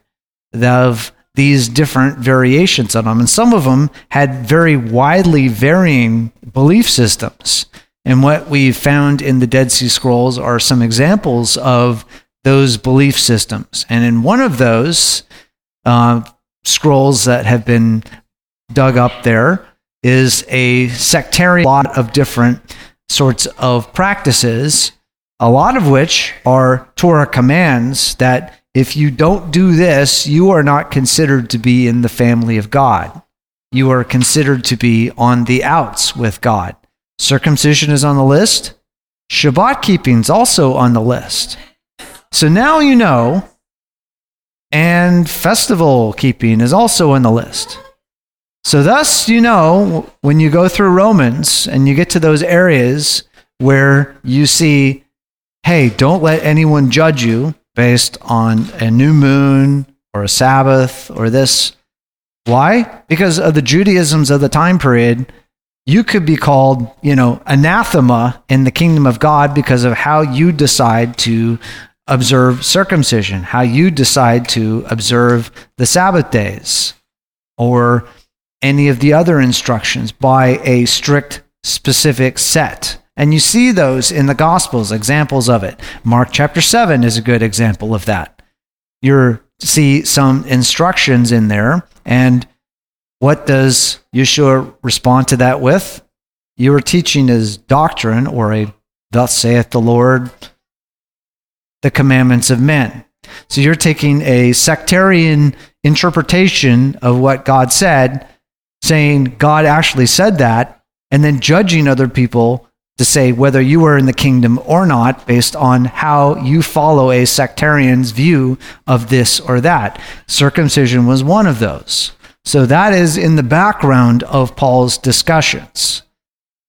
that have these different variations on them. And some of them had very widely varying belief systems. And what we found in the Dead Sea Scrolls are some examples of those belief systems. And in one of those uh, scrolls that have been dug up, there is a sectarian lot of different sorts of practices, a lot of which are Torah commands that if you don't do this, you are not considered to be in the family of God. You are considered to be on the outs with God. Circumcision is on the list. Shabbat keeping's also on the list. So now you know, and festival keeping is also on the list. So thus, you know, when you go through Romans and you get to those areas where you see, hey, don't let anyone judge you based on a new moon or a Sabbath or this. Why? Because of the Judaisms of the time period, you could be called, you know, anathema in the kingdom of God because of how you decide to observe circumcision, how you decide to observe the Sabbath days, or any of the other instructions by a strict, specific set. And you see those in the Gospels, examples of it. Mark chapter seven is a good example of that. You see some instructions in there, and what does Yeshua respond to that with? Your teaching is doctrine, or a thus saith the Lord, the commandments of men. So you're taking a sectarian interpretation of what God said, saying God actually said that, and then judging other people to say whether you are in the kingdom or not based on how you follow a sectarian's view of this or that. Circumcision was one of those. So that is in the background of Paul's discussions.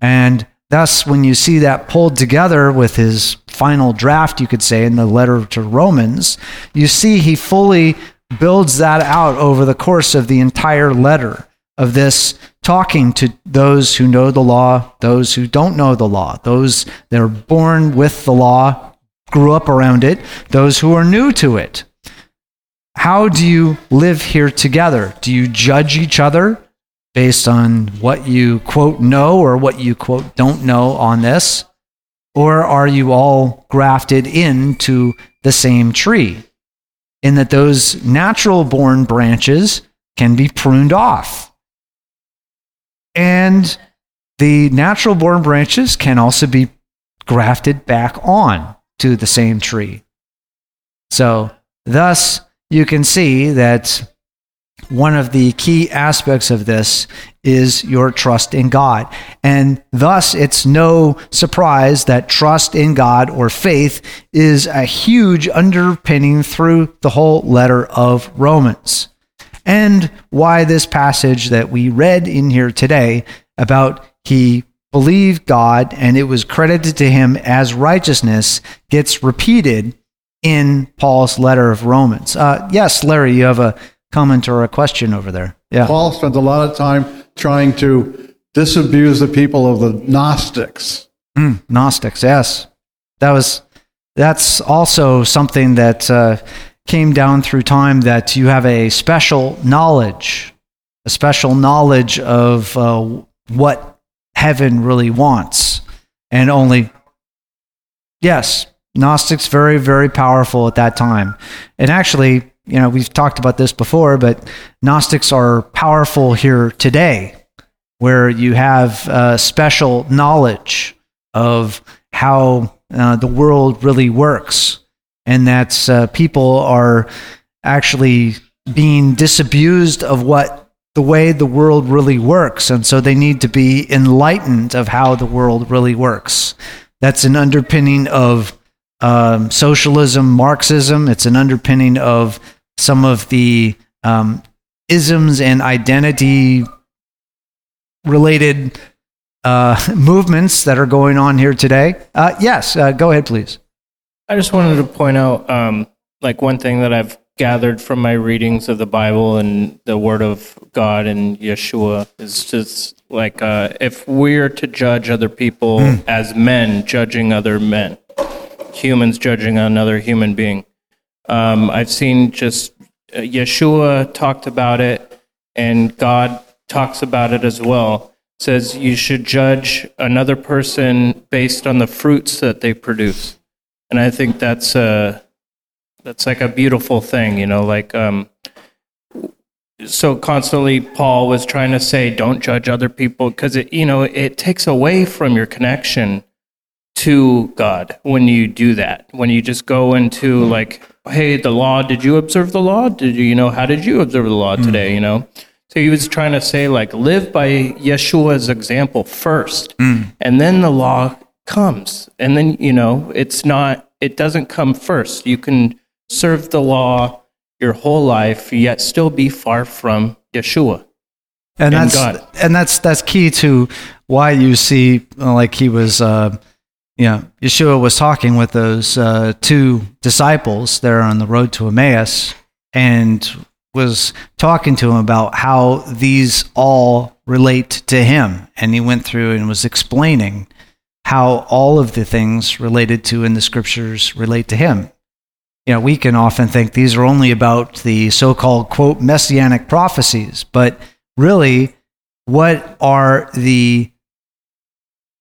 And thus, when you see that pulled together with his final draft, you could say, in the letter to Romans, you see he fully builds that out over the course of the entire letter, of this talking to those who know the law, those who don't know the law, those that are born with the law, grew up around it, those who are new to it. How do you live here together? Do you judge each other based on what you, quote, know or what you, quote, don't know on this? Or are you all grafted into the same tree? In that those natural-born branches can be pruned off. And the natural-born branches can also be grafted back on to the same tree. So, thus, you can see that one of the key aspects of this is your trust in God. And thus, it's no surprise that trust in God or faith is a huge underpinning through the whole letter of Romans. And why this passage that we read in here today about he believed God and it was credited to him as righteousness gets repeated in Paul's letter of Romans. Uh, yes, Larry, you have a comment or a question over there. Yeah. Paul spent a lot of time trying to disabuse the people of the Gnostics. Mm, Gnostics, yes. That was. That's also something that uh, came down through time, that you have a special knowledge, a special knowledge of uh, what heaven really wants. And only, yes, Gnostics, very, very powerful at that time. And actually, you know, we've talked about this before, but Gnostics are powerful here today, where you have uh, special knowledge of how uh, the world really works, and that uh, people are actually being disabused of what the way the world really works, and so they need to be enlightened of how the world really works. That's an underpinning of Um, socialism, Marxism. It's an underpinning of some of the um, isms and identity-related uh, movements that are going on here today. Uh, yes, uh, go ahead, please. I just wanted to point out, um, like, one thing that I've gathered from my readings of the Bible and the Word of God and Yeshua is just, like, uh, if we're to judge other people mm. as men judging other men, humans judging another human being. Um, I've seen just uh, Yeshua talked about it, and God talks about it as well. It says you should judge another person based on the fruits that they produce, and I think that's a that's like a beautiful thing, you know. Like um, so, constantly Paul was trying to say, don't judge other people, because it you know it takes away from your connection to God when you do that, when you just go into like, hey, the law, did you observe the law? Did you, you know, how did you observe the law today, mm. you know? So he was trying to say, like, live by Yeshua's example first, mm. and then the law comes. And then, you know, it's not, it doesn't come first. You can serve the law your whole life, yet still be far from Yeshua. And, and that's God. And that's that's key to why you see, like, he was... Uh, Yeah, Yeshua was talking with those uh, two disciples there on the road to Emmaus, and was talking to him about how these all relate to him. And he went through and was explaining how all of the things related to in the scriptures relate to him. You know, we can often think these are only about the so-called, quote, messianic prophecies, but really, what are the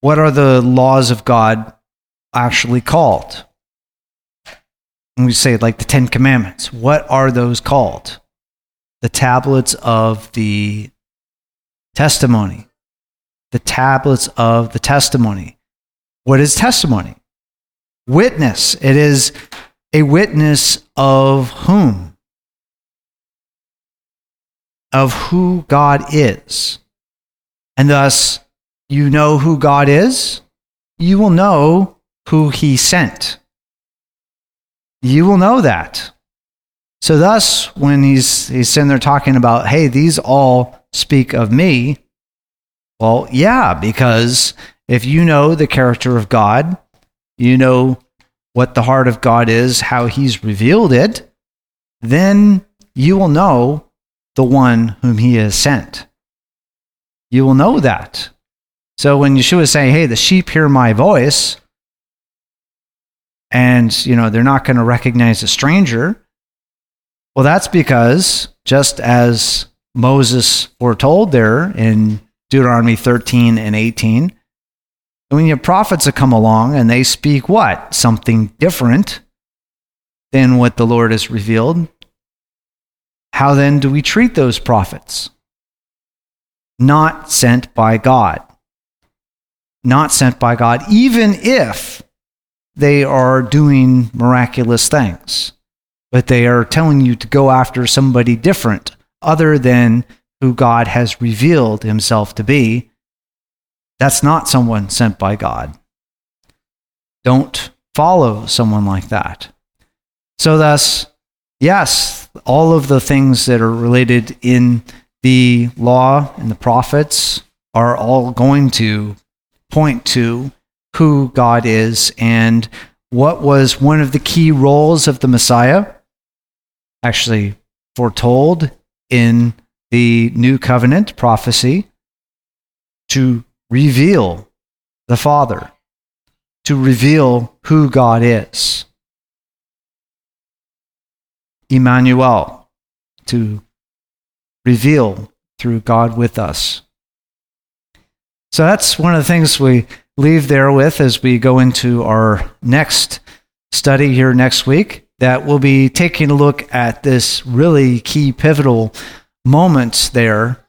What are the laws of God actually called? And we say, like, the Ten Commandments. What are those called? The tablets of the testimony. The tablets of the testimony. What is testimony? Witness. It is a witness of whom? Of who God is. And thus, you know who God is, you will know who he sent. You will know that. So thus, when he's he's sitting there talking about, hey, these all speak of me, well, yeah, because if you know the character of God, you know what the heart of God is, how he's revealed it, then you will know the one whom he has sent. You will know that. So when Yeshua is saying, hey, the sheep hear my voice, and, you know, they're not going to recognize a stranger, well, that's because, just as Moses foretold there in Deuteronomy thirteen and eighteen, And when your prophets have come along and they speak what? Something different than what the Lord has revealed. How then do we treat those prophets? Not sent by God. Not sent by God, even if they are doing miraculous things. But they are telling you to go after somebody different, other than who God has revealed himself to be. That's not someone sent by God. Don't follow someone like that. So thus, yes, all of the things that are related in the law and the prophets are all going to point to who God is and what was one of the key roles of the Messiah, actually foretold in the New Covenant prophecy, to reveal the Father, to reveal who God is. Emmanuel, to reveal through God with us. So that's one of the things we leave there with as we go into our next study here next week, that we'll be taking a look at this really key pivotal moment there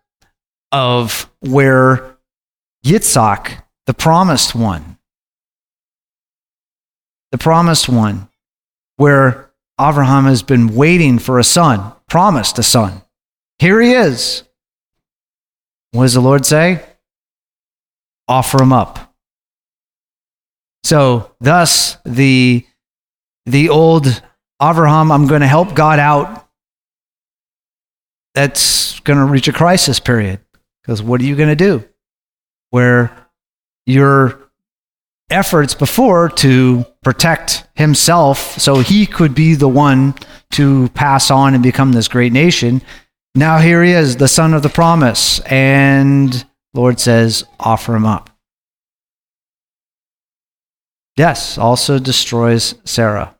of where Yitzhak, the promised one, the promised one, where Avraham has been waiting for a son, promised a son. Here he is. What does the Lord say? Offer him up. So thus the, the old Avraham, I'm going to help God out, that's going to reach a crisis period. Because what are you going to do? Where your efforts before to protect himself so he could be the one to pass on and become this great nation. Now here he is, the son of the promise, and Lord says, offer him up. Yes, also destroys Sarah.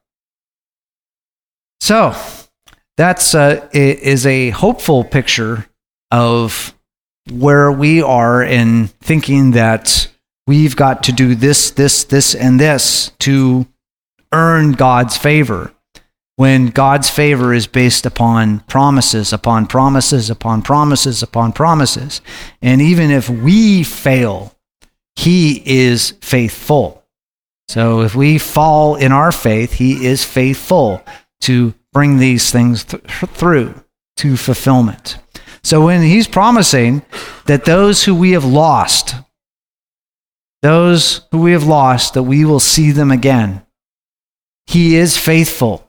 So that's a, is a hopeful picture of where we are in thinking that we've got to do this, this, this, and this to earn God's favor, when God's favor is based upon promises, upon promises, upon promises, upon promises. And even if we fail, he is faithful. So if we fall in our faith, he is faithful to bring these things th- through to fulfillment. So when he's promising that those who we have lost, those who we have lost, that we will see them again, he is faithful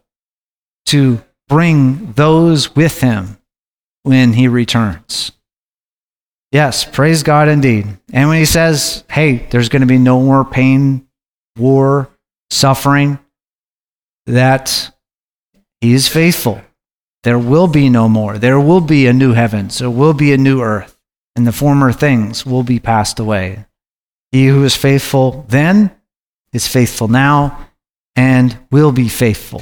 to bring those with him when he returns. Yes, praise God indeed. And when he says, hey, there's going to be no more pain, war, suffering, that he is faithful. There will be no more. There will be a new heaven. There will be a new earth, and the former things will be passed away. He who is faithful then is faithful now and will be faithful